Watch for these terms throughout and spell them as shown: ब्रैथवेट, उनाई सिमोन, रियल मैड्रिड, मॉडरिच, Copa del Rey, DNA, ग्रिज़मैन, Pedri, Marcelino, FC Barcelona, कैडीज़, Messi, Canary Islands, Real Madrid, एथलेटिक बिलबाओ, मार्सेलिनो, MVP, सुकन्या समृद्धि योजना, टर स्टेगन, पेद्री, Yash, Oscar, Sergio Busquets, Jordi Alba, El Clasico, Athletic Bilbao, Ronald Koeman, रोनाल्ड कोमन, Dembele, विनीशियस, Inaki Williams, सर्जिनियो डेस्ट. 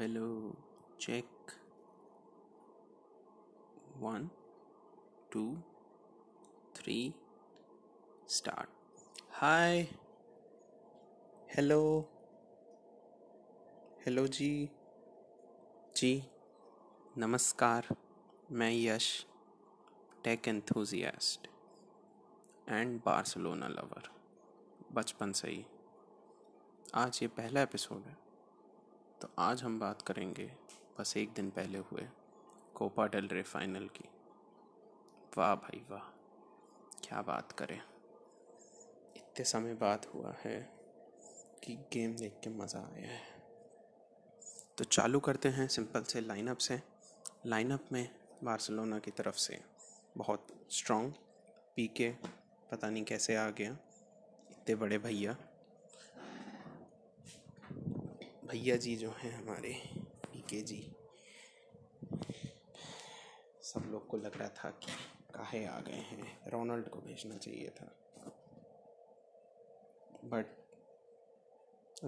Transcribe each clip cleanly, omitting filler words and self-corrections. hello, check 1 2 3 start. Hi, hello जी नमस्कार, मैं Yash, tech enthusiast and Barcelona lover बचपन से ही। आज ये पहला एपिसोड है, तो आज हम बात करेंगे बस एक दिन पहले हुए कोपा डेल रे फाइनल की। वाह भाई वाह, क्या बात करें, इतने समय बाद हुआ है कि गेम देख के मज़ा आया है। तो चालू करते हैं सिंपल से लाइनअप से। लाइनअप में बार्सिलोना की तरफ से बहुत स्ट्रॉन्ग पीके, पता नहीं कैसे आ गया, इतने बड़े भैया जी जो हैं हमारे पीके जी, सब लोग को लग रहा था कि काहे आ गए हैं, रोनाल्ड को भेजना चाहिए था, बट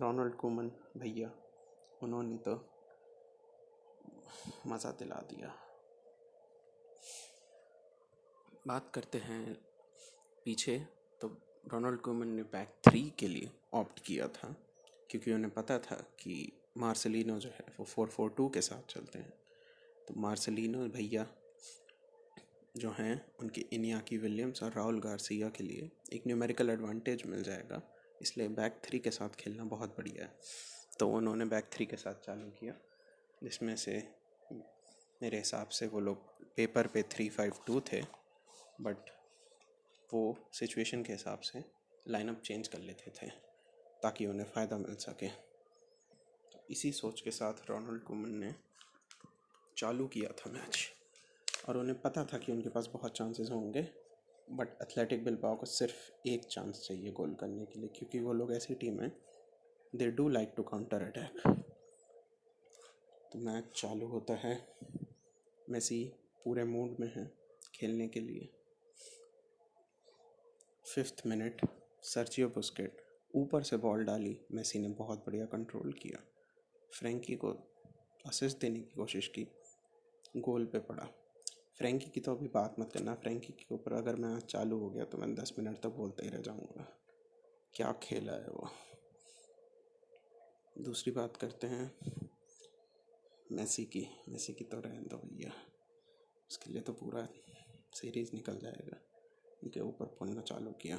रोनाल्ड कोमन भैया, उन्होंने तो मज़ा दिला दिया। बात करते हैं पीछे, तो रोनाल्ड कोमन ने बैक थ्री के लिए ऑप्ट किया था, क्योंकि उन्हें पता था कि मार्सेलिनो जो है वो 4-4-2 के साथ चलते हैं। तो मार्सेलिनो भैया जो हैं, उनके इनियाकी विलियम्स और राहुल गार्सिया के लिए एक न्यूमेरिकल एडवांटेज मिल जाएगा, इसलिए बैक थ्री के साथ खेलना बहुत बढ़िया है। तो उन्होंने बैक थ्री के साथ चालू किया, जिसमें से मेरे हिसाब से वो लोग पेपर पे 3-5-2 थे, बट वो सिचुएशन के हिसाब से लाइनअप चेंज कर लेते थे ताकि उन्हें फ़ायदा मिल सके। तो इसी सोच के साथ रोनाल्ड कोमन ने चालू किया था मैच, और उन्हें पता था कि उनके पास बहुत चांसेस होंगे, बट एथलेटिक बिलबाओ को सिर्फ एक चांस चाहिए गोल करने के लिए, क्योंकि वो लोग ऐसी टीम है, they do like to counter attack. तो मैच चालू होता है, मेसी पूरे मूड में है खेलने के लिए। 5th मिनट, सर्जियो बुस्केट ऊपर से बॉल डाली, मेसी ने बहुत बढ़िया कंट्रोल किया, फ्रैंकी को असिस्ट देने की कोशिश की, गोल पे पड़ा। फ्रैंकी की तो अभी बात मत करना, फ्रैंकी के ऊपर अगर मैं चालू हो गया तो मैं 10 मिनट तक बोलता ही रह जाऊँगा, क्या खेला है वो। दूसरी बात करते हैं मेसी की तो रहने दो भैया, उसके लिए तो पूरा सीरीज़ निकल जाएगा, उनके ऊपर पड़ना चालू किया।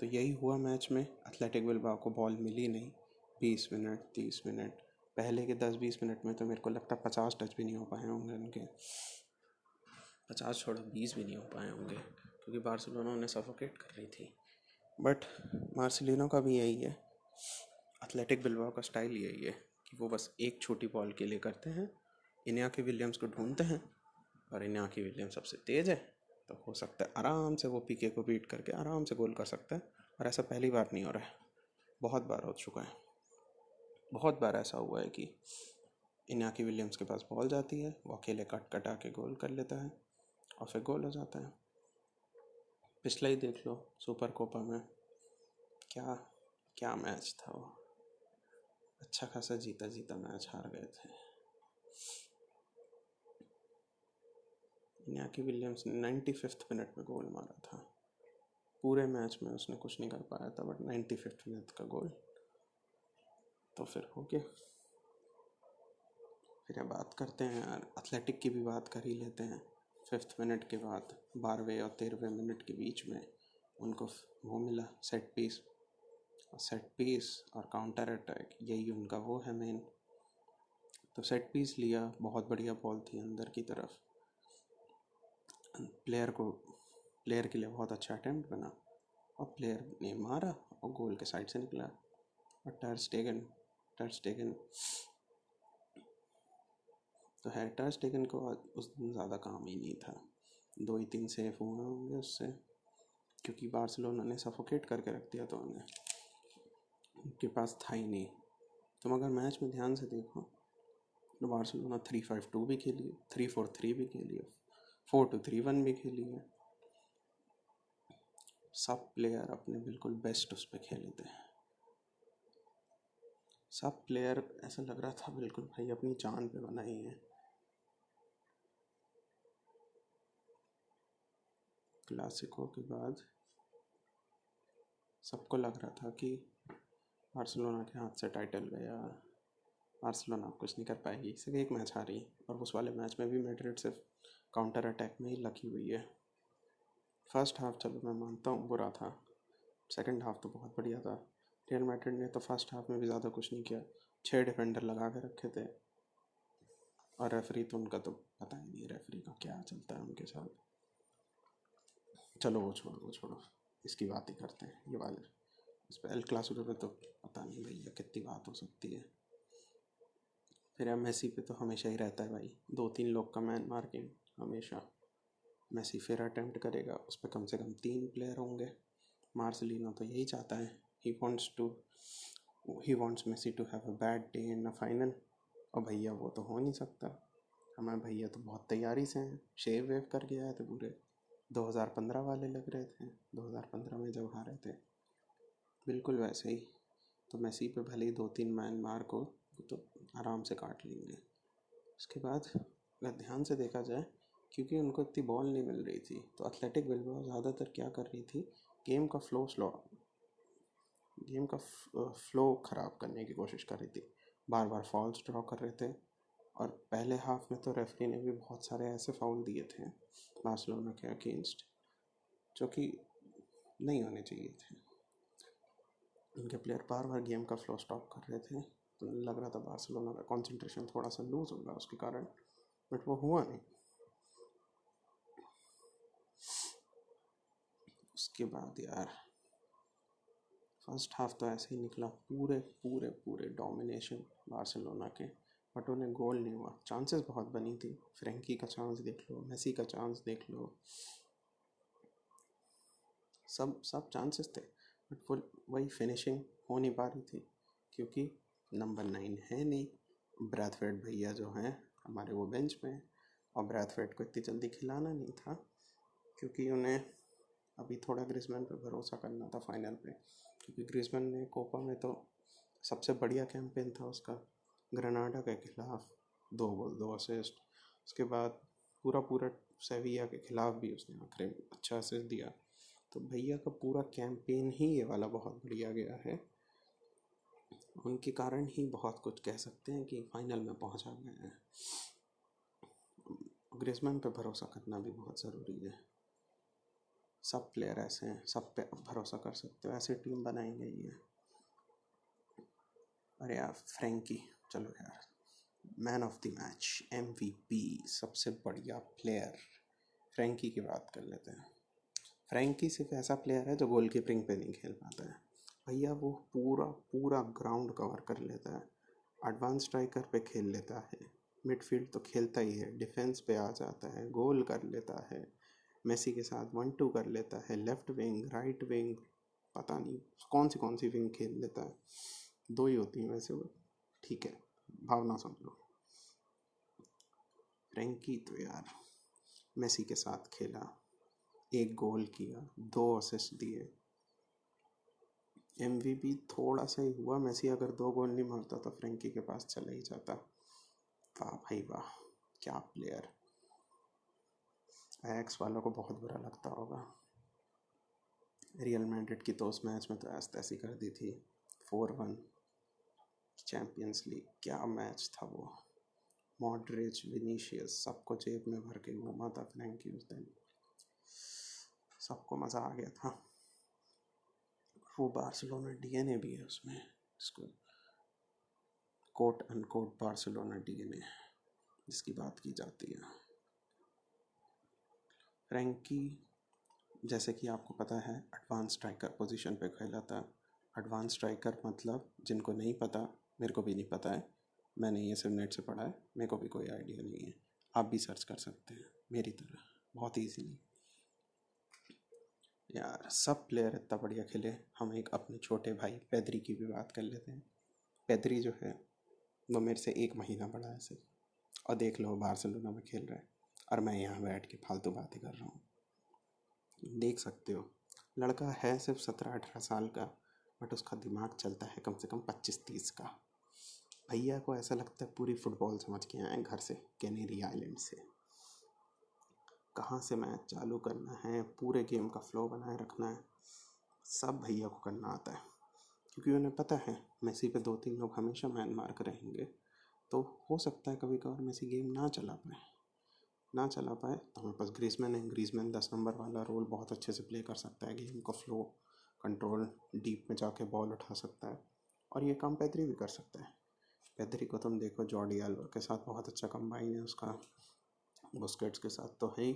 तो यही हुआ मैच में, एथलेटिक बिलबाओ को बॉल मिली नहीं। 20 मिनट 30 मिनट, पहले के 10-20 मिनट में तो मेरे को लगता 50 टच भी नहीं हो पाए होंगे उनके, 50 छोड़ो 20 भी नहीं हो पाए होंगे, क्योंकि बार्सिलोना उन्हें सफोकेट कर रही थी। बट मार्सिलिनो का भी यही है, एथलेटिक बिलबाओ का स्टाइल यही है कि वो बस एक छोटी बॉल के लिए करते हैं, इनियाकी विलियम्स को ढूंढते हैं, और इनियाकी विलियम्स सबसे तेज़ है, तो हो सकता है आराम से वो पीके को बीट करके आराम से गोल कर सकता है। और ऐसा पहली बार नहीं हो रहा है, बहुत बार हो चुका है, बहुत बार ऐसा हुआ है कि इनियाकी विलियम्स के पास बॉल जाती है, वो अकेले कट कटा के गोल कर लेता है और फिर गोल हो जाता है। पिछला ही देख लो सुपर कोपा में, क्या क्या मैच था वो, अच्छा खासा जीता मैच हार गए थे। इनियाकी विलियम्स ने 95th मिनट में गोल मारा था, पूरे मैच में उसने कुछ नहीं कर पाया था, बट 95th मिनट का गोल तो फिर हो गया। फिर बात करते हैं यार, एथलेटिक की भी बात कर ही लेते हैं। 5th मिनट के बाद 12वें और 13वें मिनट के बीच में उनको वो मिला सेट पीस और काउंटर अटैक, यही उनका वो है मेन। तो सेट पीस लिया, बहुत बढ़िया बॉल थी अंदर की तरफ, प्लेयर के लिए बहुत अच्छा अटेम्प्ट बना, और प्लेयर ने मारा और गोल के साइड से निकला। और टर स्टेगन तो है, टर स्टेगन को उस दिन ज़्यादा काम ही नहीं था, 2-3 सेफ हुए होंगे उससे, क्योंकि बार्सिलोना ने सफोकेट करके रख दिया, तो उन्हें उनके पास था ही नहीं। तुम अगर मैच में ध्यान से देखो तो बार्सिलोना 3-5-2 भी खेली, 3-4-3 भी खेली, 4-2-3-1 भी खेली है, सब प्लेयर अपने बिल्कुल बेस्ट उस पर खेले थे। सब प्लेयर ऐसा लग रहा था बिल्कुल भाई अपनी जान पे बनाई है। क्लासिको के बाद सबको लग रहा था कि बार्सिलोना के हाथ से टाइटल गया, बार्सिलोना कुछ नहीं कर पाएगी, सिर्फ एक मैच हारी और उस वाले मैच में भी मैड्रिड सिर्फ काउंटर अटैक में ही लकी हुई है। फर्स्ट हाफ चलो मैं मानता हूँ बुरा था, सेकंड हाफ तो बहुत बढ़िया था। रियल मैड्रिड ने तो फर्स्ट हाफ में भी ज़्यादा कुछ नहीं किया, 6 डिफेंडर लगा के रखे थे और रेफरी तो उनका तो पता ही नहीं, रेफरी का क्या चलता है उनके साथ। चलो वो छोड़ो इसकी बात ही करते हैं। ये वाले इस पर एल क्लासिको पे तो पता नहीं भैया कितनी बात हो सकती है। फिर मेसी पे तो हमेशा ही रहता है भाई, 2-3 लोग का मैन मार्किंग हमेशा। मेसी फिर अटेम्प्ट करेगा, उस पर कम से कम 3 प्लेयर होंगे। मार्सेलिनो तो यही चाहता है, he wants Messi to have a bad day in a final. और भैया वो तो हो नहीं सकता। हमारे भैया तो बहुत तैयारी से हैं, शेव वेव करके आए थे पूरे, 2015 वाले लग रहे थे, 2015 में जब हारे थे बिल्कुल वैसे ही। तो मेसी पे भले ही 2-3 मैन मार्क हो, वो तो आराम से काट लेंगे। उसके बाद अगर ध्यान से देखा जाए, क्योंकि उनको इतनी बॉल नहीं मिल रही थी, तो एथलेटिक बिल्बाओ ज़्यादातर क्या कर रही थी, गेम का फ्लो ख़राब करने की कोशिश कर रही थी। बार बार फॉल्स ड्रॉ कर रहे थे और पहले हाफ में तो रेफरी ने भी बहुत सारे ऐसे फाउल दिए थे बार्सिलोना के अगेंस्ट जो कि नहीं होने चाहिए थे। उनके प्लेयर बार बार गेम का फ्लो स्टॉप कर रहे थे, तो लग रहा था बार्सिलोना का कंसंट्रेशन थोड़ा सा लूज होगा उसके कारण, बट वो हुआ नहीं। उसके बाद यार फर्स्ट हाफ तो ऐसे ही निकला, पूरे डोमिनेशन बार्सिलोना के, बट उन्हें गोल नहीं हुआ। चांसेस बहुत बनी थी, फ्रैंकी का चांस देख लो, मेसी का चांस देख लो, सब चांसेस थे, बट वही फिनिशिंग हो नहीं पा रही थी क्योंकि नंबर 9 है नहीं। ब्रैथवेट भैया जो हैं हमारे वो बेंच पे हैं, और ब्रैथवेट को इतनी जल्दी खिलाना नहीं था क्योंकि उन्हें अभी थोड़ा ग्रिज़मैन पे भरोसा करना था फाइनल पे, क्योंकि ग्रिज़मैन ने कोपा में तो सबसे बढ़िया कैंपेन था उसका, ग्रेनाडा के खिलाफ 2 गोल 2 असिस्ट। उसके बाद पूरा सेविया के खिलाफ भी उसने आखिर अच्छा असिस्ट दिया। तो भैया का पूरा कैंपेन ही ये वाला बहुत बढ़िया गया है, उनके कारण ही बहुत कुछ कह सकते हैं कि फाइनल में पहुंचा गए हैं। ग्रिज़मैन पे भरोसा करना भी बहुत ज़रूरी है, सब प्लेयर ऐसे हैं, सब पे भरोसा कर सकते हो, ऐसी टीम बनाएंगे ये। अरे यार फ्रैंकी, चलो यार man of the match, MVP, सबसे बढ़िया प्लेयर। फ्रैंकी की बात कर लेते हैं। फ्रैंकी सिर्फ ऐसा प्लेयर है जो गोलकीपिंग पे नहीं खेल पाता है भैया, वो पूरा ग्राउंड कवर कर लेता है, एडवांस स्ट्राइकर पे खेल लेता है, मिडफील्ड तो खेलता ही है, डिफेंस पे आ जाता है, गोल कर लेता है, मेसी के साथ 1-2 कर लेता है, लेफ्ट विंग राइट विंग पता नहीं कौन सी विंग खेल लेता है, 2 ही होती हैं वैसे, वो ठीक है भावना समझ लो। फ्रैंकी तो यार मेसी के साथ खेला, 1 गोल किया, 2 असिस्ट दिए। MVP थोड़ा सा ही हुआ, मेसी अगर 2 गोल नहीं मारता तो फ्रैंकी के पास चला ही जाता। वाह भाई वाह क्या प्लेयर। एक्स वालों को बहुत बुरा लगता होगा, रियल मैड्रिड की तो उस मैच में तो ऐसी तैसी कर दी थी, 4-1 चैम्पियंस लीग, क्या मैच था वो। मॉडरिच विनीशियस सबको जेब में भर के घूमा था फ्रैंकी उस दिन, सबको मज़ा आ गया था। वो बार्सिलोना DNA भी है उसमें, जिसको कोट अनकोट बार्सिलोना DNA जिसकी बात की जाती है। फ्रैंकी जैसे कि आपको पता है एडवांस स्ट्राइकर पोजीशन पे खेला था। एडवांस स्ट्राइकर मतलब जिनको नहीं पता, मेरे को भी नहीं पता है, मैंने ये सिर्फ नेट से पढ़ा है, मेरे को भी कोई आइडिया नहीं है, आप भी सर्च कर सकते हैं मेरी तरह बहुत ईजीली। यार सब प्लेयर इतना बढ़िया खेले। हम एक अपने छोटे भाई पेद्री की भी बात कर लेते हैं। पेद्री जो है वो मेरे से 1 महीना बड़ा है सिर्फ, और देख लो बार्सिलोना में खेल रहा है और मैं यहाँ बैठ के फालतू बातें कर रहा हूँ, देख सकते हो। लड़का है सिर्फ 17-18 साल का, बट उसका दिमाग चलता है कम से कम 25-30 का। भैया को ऐसा लगता है पूरी फुटबॉल समझ के आए घर से, कैनेरी आइलैंड से। कहाँ से मैच चालू करना है, पूरे गेम का फ्लो बनाए रखना है, सब भैया को करना आता है, क्योंकि उन्हें पता है मेसी पे 2-3 लोग हमेशा मैन मार्क रहेंगे। तो हो सकता है कभी कभार मेसी गेम ना चला पाए तो हमारे पास ग्रीजमैन है। ग्रीजमैन 10 नंबर वाला रोल बहुत अच्छे से प्ले कर सकता है, गेम को फ्लो कंट्रोल, डीप में जाके बॉल उठा सकता है, और ये काम पैदरी भी कर सकता है। पैदरी को तुम देखो, जॉर्डी अल्बा के साथ बहुत अच्छा कंबाइन है उसका, बुस्केट्स के साथ तो है ही,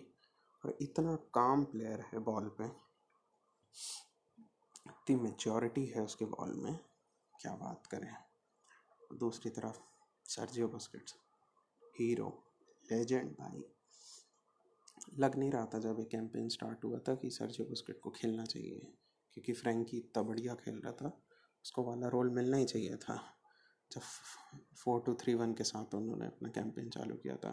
और इतना काम प्लेयर है बॉल पे, इतनी मेच्योरिटी है उसके बॉल में, क्या बात करें। दूसरी तरफ सर्जियो बुस्केट्स, हीरो, लेजेंड भाई। लग नहीं रहा था जब ये कैंपेन स्टार्ट हुआ था कि सर्जियो बुस्केट को खेलना चाहिए, क्योंकि फ्रैंकी इतना बढ़िया खेल रहा था, उसको वाला रोल मिलना ही चाहिए था। जब 4-2-3-1 के साथ उन्होंने अपना कैंपेन चालू किया था,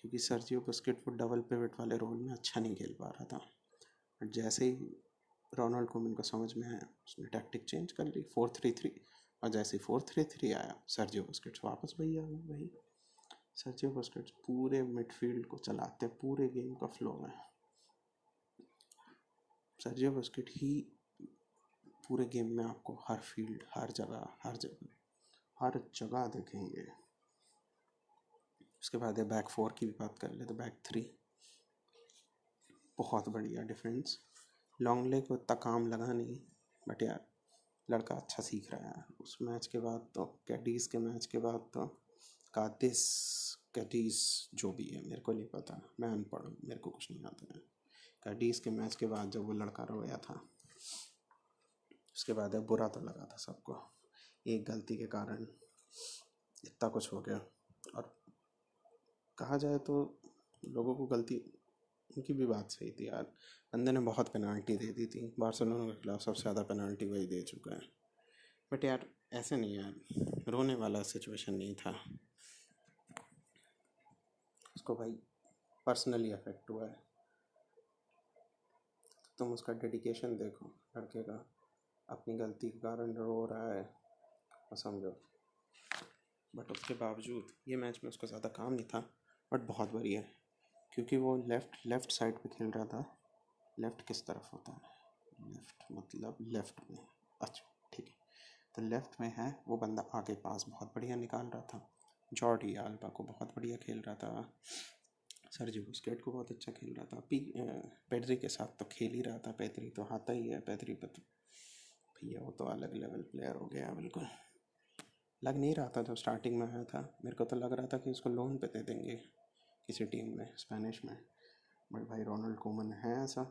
क्योंकि सर्जियो बुस्केट वो डबल पिवट वाले रोल में अच्छा नहीं खेल पा रहा था। बट जैसे ही रोनाल्ड कोमन को समझ में आया, उसने टैक्टिक चेंज कर ली, 4-3-3, और जैसे ही 4-3-3 आया, सर्जियो बुस्केट्स वापस वही। सर्जियो बुस्केट्स पूरे मिडफील्ड को चलाते हैं, पूरे गेम का फ्लो में सर्जियो बुस्केट ही पूरे गेम में आपको हर फील्ड, हर जगह देखेंगे। उसके बाद बैक 4 की भी बात कर ले तो बैक 3 बहुत बढ़िया डिफेंस। लॉन्गले को इतना काम लगा नहीं, बट यार लड़का अच्छा सीख रहा है। उस मैच के बाद तो कैडीज़ जो भी है, मेरे को नहीं पता, मैं अनपढ़ हूँ, मेरे को कुछ नहीं आता है। कैडीज़ के मैच के बाद जब वो लड़का रोया था, उसके बाद बुरा तो लगा था सबको, एक गलती के कारण इतना कुछ हो गया। और कहा जाए तो लोगों को गलती, उनकी भी बात सही थी यार, बंदे ने बहुत पेनाल्टी दे दी थी, बार्सिलोना के खिलाफ सबसे ज़्यादा पेनाल्टी वही दे चुका है। बट यार ऐसे नहीं यार, रोने वाला सिचुएशन नहीं था, उसको भाई पर्सनली अफेक्ट हुआ है। तुम उसका डेडिकेशन देखो, लड़के का अपनी गलती के कारण रो रहा है और समझो, बट उसके बावजूद ये मैच में उसको ज़्यादा काम नहीं था, बट बहुत बढ़िया है, क्योंकि वो लेफ़्ट साइड पे खेल रहा था। लेफ़्ट किस तरफ होता है? लेफ़्ट मतलब लेफ़्ट में, अच्छा ठीक है, तो लेफ़्ट में है वो बंदा, आगे पास बहुत बढ़िया निकाल रहा था। जॉर्डी अल्बा को बहुत बढ़िया खेल रहा था, सर्जियो बुस्केट को बहुत अच्छा खेल रहा था, पेड्री के साथ तो खेल ही रहा था, पेड्री तो आता ही है, पेड्री भैया वो तो अलग लेवल प्लेयर हो गया बिल्कुल। लग नहीं रहा था जब स्टार्टिंग में आया था, मेरे को तो लग रहा था कि उसको लोन पे दे देंगे किसी टीम में, स्पेनिश में, बट भाई रोनाल्ड कोमन है ऐसा,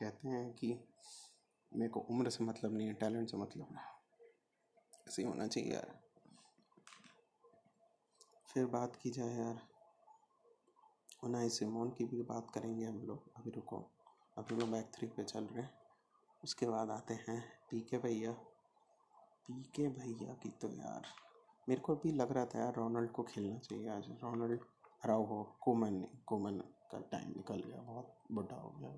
कहते हैं कि मेरे को उम्र से मतलब नहीं है, टैलेंट से मतलब है, ऐसे होना चाहिए यार। फिर बात की जाए यार उनाई सिमोन की भी बात करेंगे हम लोग, अभी रुको, अभी लोग बैक 3 पे चल रहे हैं। उसके बाद आते हैं पीके भैया की, तो यार मेरे को भी लग रहा था यार रोनाल्ड को खेलना चाहिए आज, रोनाल्ड हराओ हो, कोमन का टाइम निकल गया, बहुत बुढ़ा हो गया।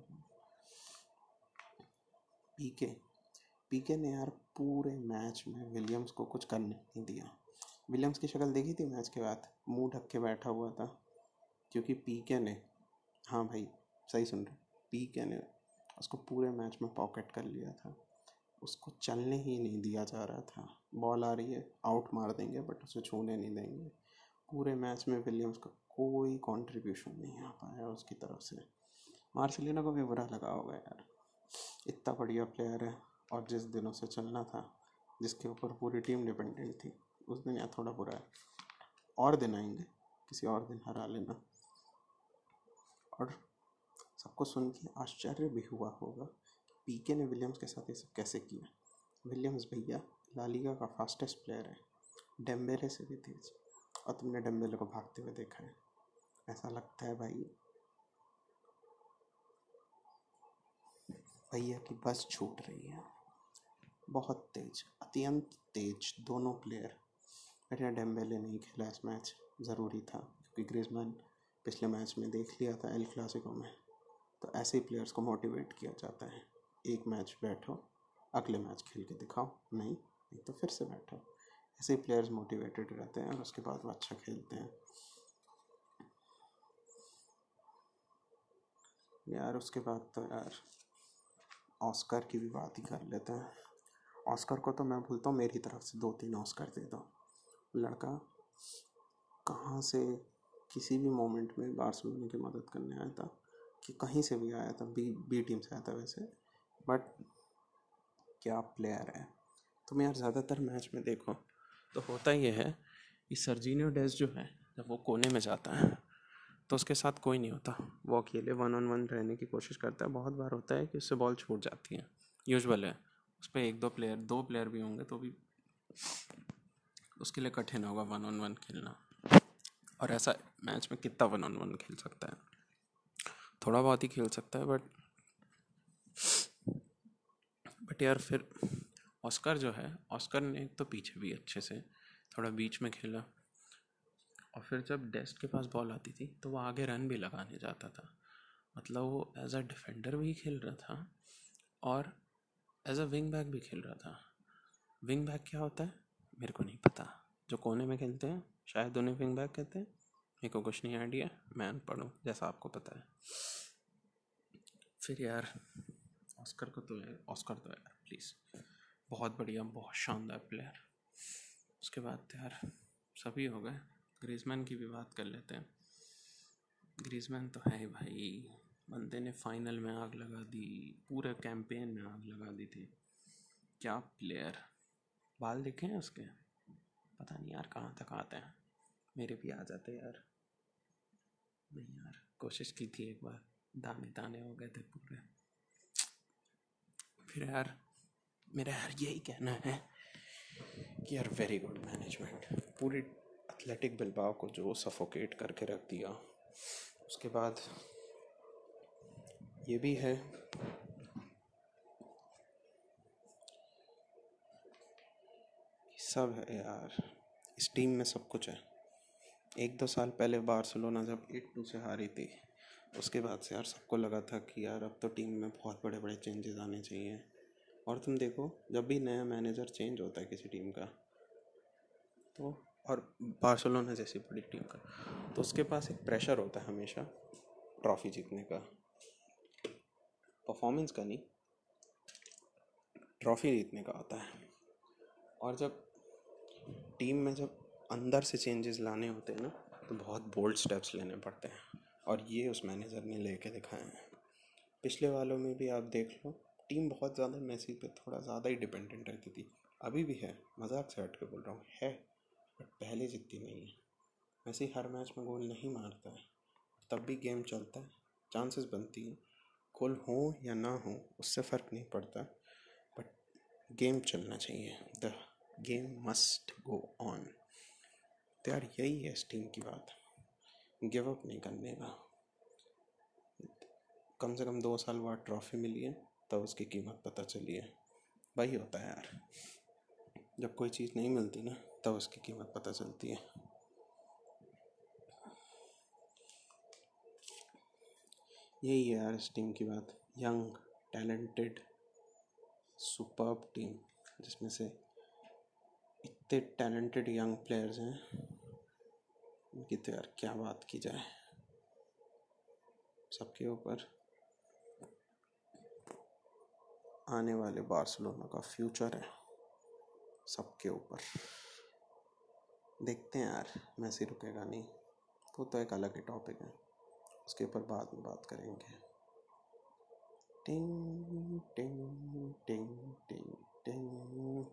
पीके ने यार पूरे मैच में विलियम्स को कुछ करने नहीं दिया। विलियम्स की शक्ल देखी थी मैच के बाद, मुंह ढक के बैठा हुआ था, क्योंकि पीके ने, हाँ भाई सही सुन रहे, पीके ने उसको पूरे मैच में पॉकेट कर लिया था, उसको चलने ही नहीं दिया जा रहा था। बॉल आ रही है, आउट मार देंगे, बट उसे छूने नहीं देंगे। पूरे मैच में विलियम्स का कोई कंट्रीब्यूशन नहीं आ पाया उसकी तरफ से। मार्सेलिनो को भी बुरा लगा होगा यार, इतना बढ़िया प्लेयर है, और जिस दिन उसे चलना था, जिसके ऊपर पूरी टीम डिपेंडेंट थी, उस दिन यार थोड़ा बुरा है। और दिन आएंगे, किसी और दिन हरा लेना। और सबको सुन के आश्चर्य भी हुआ होगा पीके ने विलियम्स के साथ ये सब कैसे किया। विलियम्स भैया ला लीगा का फास्टेस्ट प्लेयर है, डेम्बेले से भी तेज, और तुमने डेम्बेले को भागते हुए देखा है, ऐसा लगता है भैया की बस छूट रही है, बहुत तेज, अत्यंत तेज दोनों प्लेयर। बेटा डेम्बेले नहीं खेला इस मैच, ज़रूरी था, क्योंकि ग्रीजमैन पिछले मैच में देख लिया था एल क्लासिको में, तो ऐसे ही प्लेयर्स को मोटिवेट किया जाता है, एक मैच बैठो, अगले मैच खेल के दिखाओ, नहीं तो फिर से बैठो, ऐसे ही प्लेयर्स मोटिवेटेड रहते हैं और उसके बाद वो अच्छा खेलते हैं। यार उसके बाद तो यार ऑस्कर की भी बात ही कर लेते हैं। ऑस्कर को तो मैं भूलता हूँ, मेरी तरफ से 2-3 ऑस्कर दे दो। लड़का कहाँ से किसी भी मोमेंट में बार्सिलोना की मदद करने आया था, कि कहीं से भी आया था, बी टीम से आया था वैसे, बट क्या प्लेयर है। तुम यार ज़्यादातर मैच में देखो तो होता ये है कि सर्जिनियो डेस्ट जो है जब वो कोने में जाता है तो उसके साथ कोई नहीं होता, वो अकेले 1-on-1 रहने की कोशिश करता है। बहुत बार होता है कि उससे बॉल छूट जाती है, यूजुअल है, उस पर 1-2 प्लेयर भी होंगे तो भी उसके लिए कठिन होगा 1-on-1 खेलना। और ऐसा मैच में कितना 1-on-1 खेल सकता है, थोड़ा बहुत ही खेल सकता है। बट यार फिर ऑस्कर जो है, ऑस्कर ने एक तो पीछे भी अच्छे से थोड़ा बीच में खेला, और फिर जब डेस्ट के पास बॉल आती थी तो वो आगे रन भी लगाने जाता था। मतलब वो एज अ डिफेंडर भी खेल रहा था और एज अ विंग बैक भी खेल रहा था। विंग बैक क्या होता है मेरे को नहीं पता, जो कोने में खेलते हैं शायद उन्हें विंग बैक कहते हैं, मेरे को कुछ नहीं आइडिया, मैं पढ़ूँ जैसा आपको पता है। फिर यार ऑस्कर तो यार प्लीज़ बहुत बढ़िया, बहुत शानदार प्लेयर। उसके बाद यार सभी हो गए, ग्रीजमैन की भी बात कर लेते हैं। ग्रीजमैन तो है भाई, बंदे ने फाइनल में आग लगा दी, पूरे कैंपेन में आग लगा दी थी। क्या प्लेयर, बाल देखे हैं उसके, पता नहीं यार कहाँ तक आते हैं, मेरे भी आ जाते यार। नहीं यार कोशिश की थी एक बार, दाने दाने हो गए थे पूरे। फिर यार मेरा यार यही कहना है कि यार वेरी गुड मैनेजमेंट, पूरी एथलेटिक बिलबाओ को जो सफोकेट करके रख दिया। उसके बाद ये भी है सब है यार इस टीम में, सब कुछ है। 1-2 साल पहले बार्सिलोना जब 8-2 से हारी थी, उसके बाद से यार सबको लगा था कि यार अब तो टीम में बहुत बड़े बड़े चेंजेस आने चाहिए। और तुम देखो जब भी नया मैनेजर चेंज होता है किसी टीम का, तो और बार्सिलोना जैसी बड़ी टीम का, तो उसके पास एक प्रेशर होता है हमेशा ट्रॉफी जीतने का, परफॉर्मेंस का नहीं, ट्रॉफी जीतने का होता है। और जब टीम में जब अंदर से चेंजेस लाने होते हैं ना, तो बहुत बोल्ड स्टेप्स लेने पड़ते हैं, और ये उस मैनेजर ने लेके दिखाए हैं। पिछले वालों में भी आप देख लो, टीम बहुत ज़्यादा मेसी पे थोड़ा ज़्यादा ही डिपेंडेंट रहती थी, अभी भी है, मजाक से हट के बोल रहा हूँ है, बट पहले जितनी नहीं है। मेसी हर मैच में गोल नहीं मारता है, तब भी गेम चलता है, चांसेस बनती हैं, गोल हो या ना हो उससे फ़र्क नहीं पड़ता, बट गेम चलना चाहिए, the game must go on. यार यही है इस टीम की बात, गिव अप नहीं करने का। कम से कम 2 साल बाद ट्रॉफी मिली है तब उसकी कीमत पता चली है। वही होता है यार, जब कोई चीज़ नहीं मिलती ना तब उसकी कीमत पता चलती है। यही है यार इस टीम की बात, यंग टैलेंटेड सुपर्ब टीम, जिसमें से इतने टैलेंटेड यंग प्लेयर्स हैं, उनकी तो यार क्या बात की जाए। सबके ऊपर आने वाले बार्सिलोना का फ्यूचर है, सबके ऊपर। देखते हैं यार मेसी रुकेगा नहीं, वो तो एक अलग ही टॉपिक है, उसके ऊपर बाद में बात करेंगे। टिंग टिंग टिंग टिंग टिंग,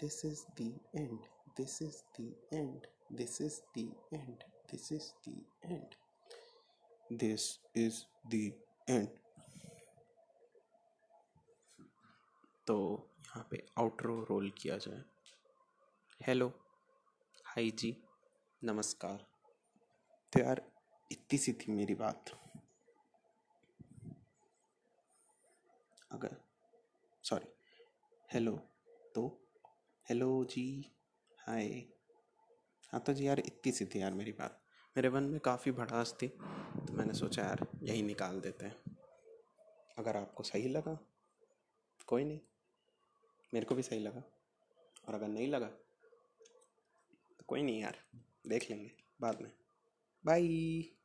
this is the end, this is the end, this is the end, this is the end, this is the end. तो यहाँ पे आउटरो रोल किया जाए। हेलो, हाय जी, नमस्कार। तो यार इतनी सी थी मेरी बात। अगर सॉरी हेलो तो हेलो जी, हाय, हाँ तो जी यार इतनी सी थी यार मेरी बात। मेरे मन में काफ़ी भड़ास थी तो मैंने सोचा यार यही निकाल देते हैं। अगर आपको सही लगा कोई नहीं, मेरे को भी सही लगा, और अगर नहीं लगा तो कोई नहीं यार, देख लेंगे बाद में। बाय।